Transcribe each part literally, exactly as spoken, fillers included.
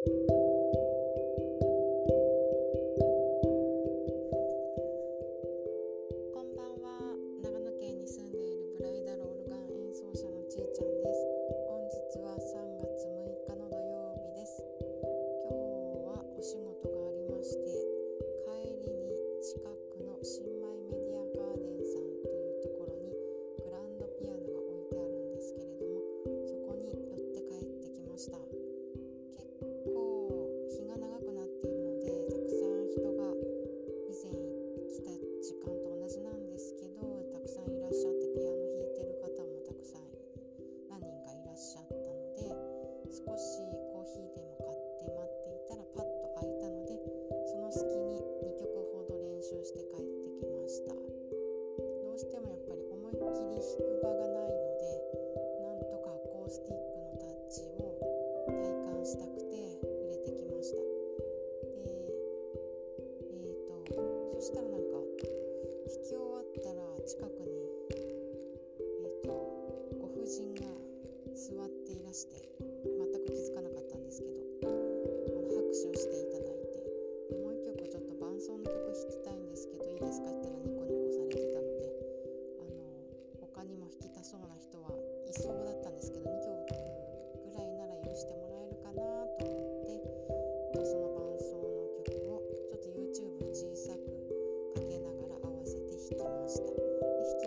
こんばんは。長野県に住んでいるブライダルオルガン演奏者のちいちゃんです。本日はさんがつむいかの土曜日です。今日はお仕事がありまして、帰りに近くの新米メディアガーデンさんというところにグランドピアノが置いてあるんですけれども、そこに寄って帰ってきました。少しコーヒーでも買って待っていたらパッと開いたので、その隙ににきょくほど練習して帰ってきました。どうしてもやっぱり思いっきり弾く場がないので、なんとかアコースティックのタッチを体感したくて入れてきました。で、えーと、そしたらなんか弾き終わったら近くに、えーと、ご婦人が座っていらして、気づかなかったんですけど、拍手をしていただいて、でもう一曲ちょっと伴奏の曲弾きたいんですけどいいですかって言ったらニコニコされてたので、あの他にも弾きたそうな人はいそうだったんですけど、にきょくぐらいなら許してもらえるかなと思って、その伴奏の曲をちょっと YouTube を小さくかけながら合わせて弾きました。で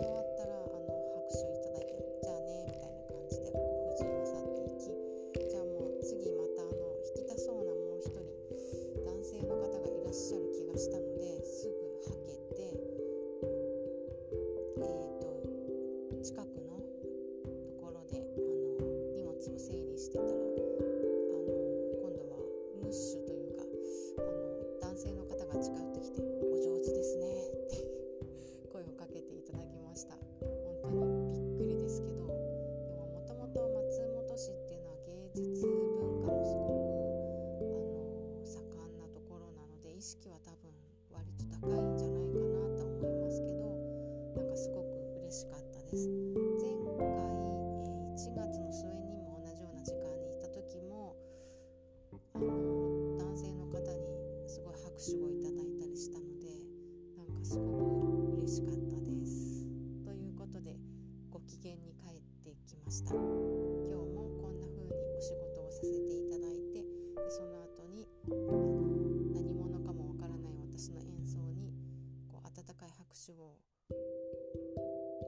弾き終わったらあの拍手いただいて、じゃあねみたいな感じでご婦人は去っていき、次またあの弾きたそうなもう一人男性の方がいらっしゃる気がしたので、すぐはけて、えーと近くのところであの荷物を整理してたら、あの今度はムッシュというか、あの男性の方が近寄ってきて、お上手ですねって声をかけていただきました。本当にびっくりですけど、でももともと松本市っていうのは芸術意識は多分割と高いんじゃないかなと思いますけど、なんかすごく嬉しかったです。前回、えー、いちがつの末にも同じような時間にいた時も、あの男性の方にすごい拍手をいただいたりしたので、なんかすごく嬉しかったです。ということでご機嫌に帰ってきました。今日もこんな風にお仕事をさせていただいて、でその後に高い拍手を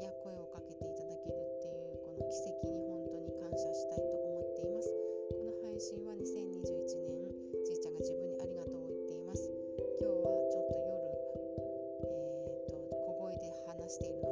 や声をかけていただけるっていうこの奇跡に本当に感謝したいと思っています。この配信はにせんにじゅういちねん、ちいちゃんが自分にありがとうを言っています。今日はちょっと夜、えーと、小声で話している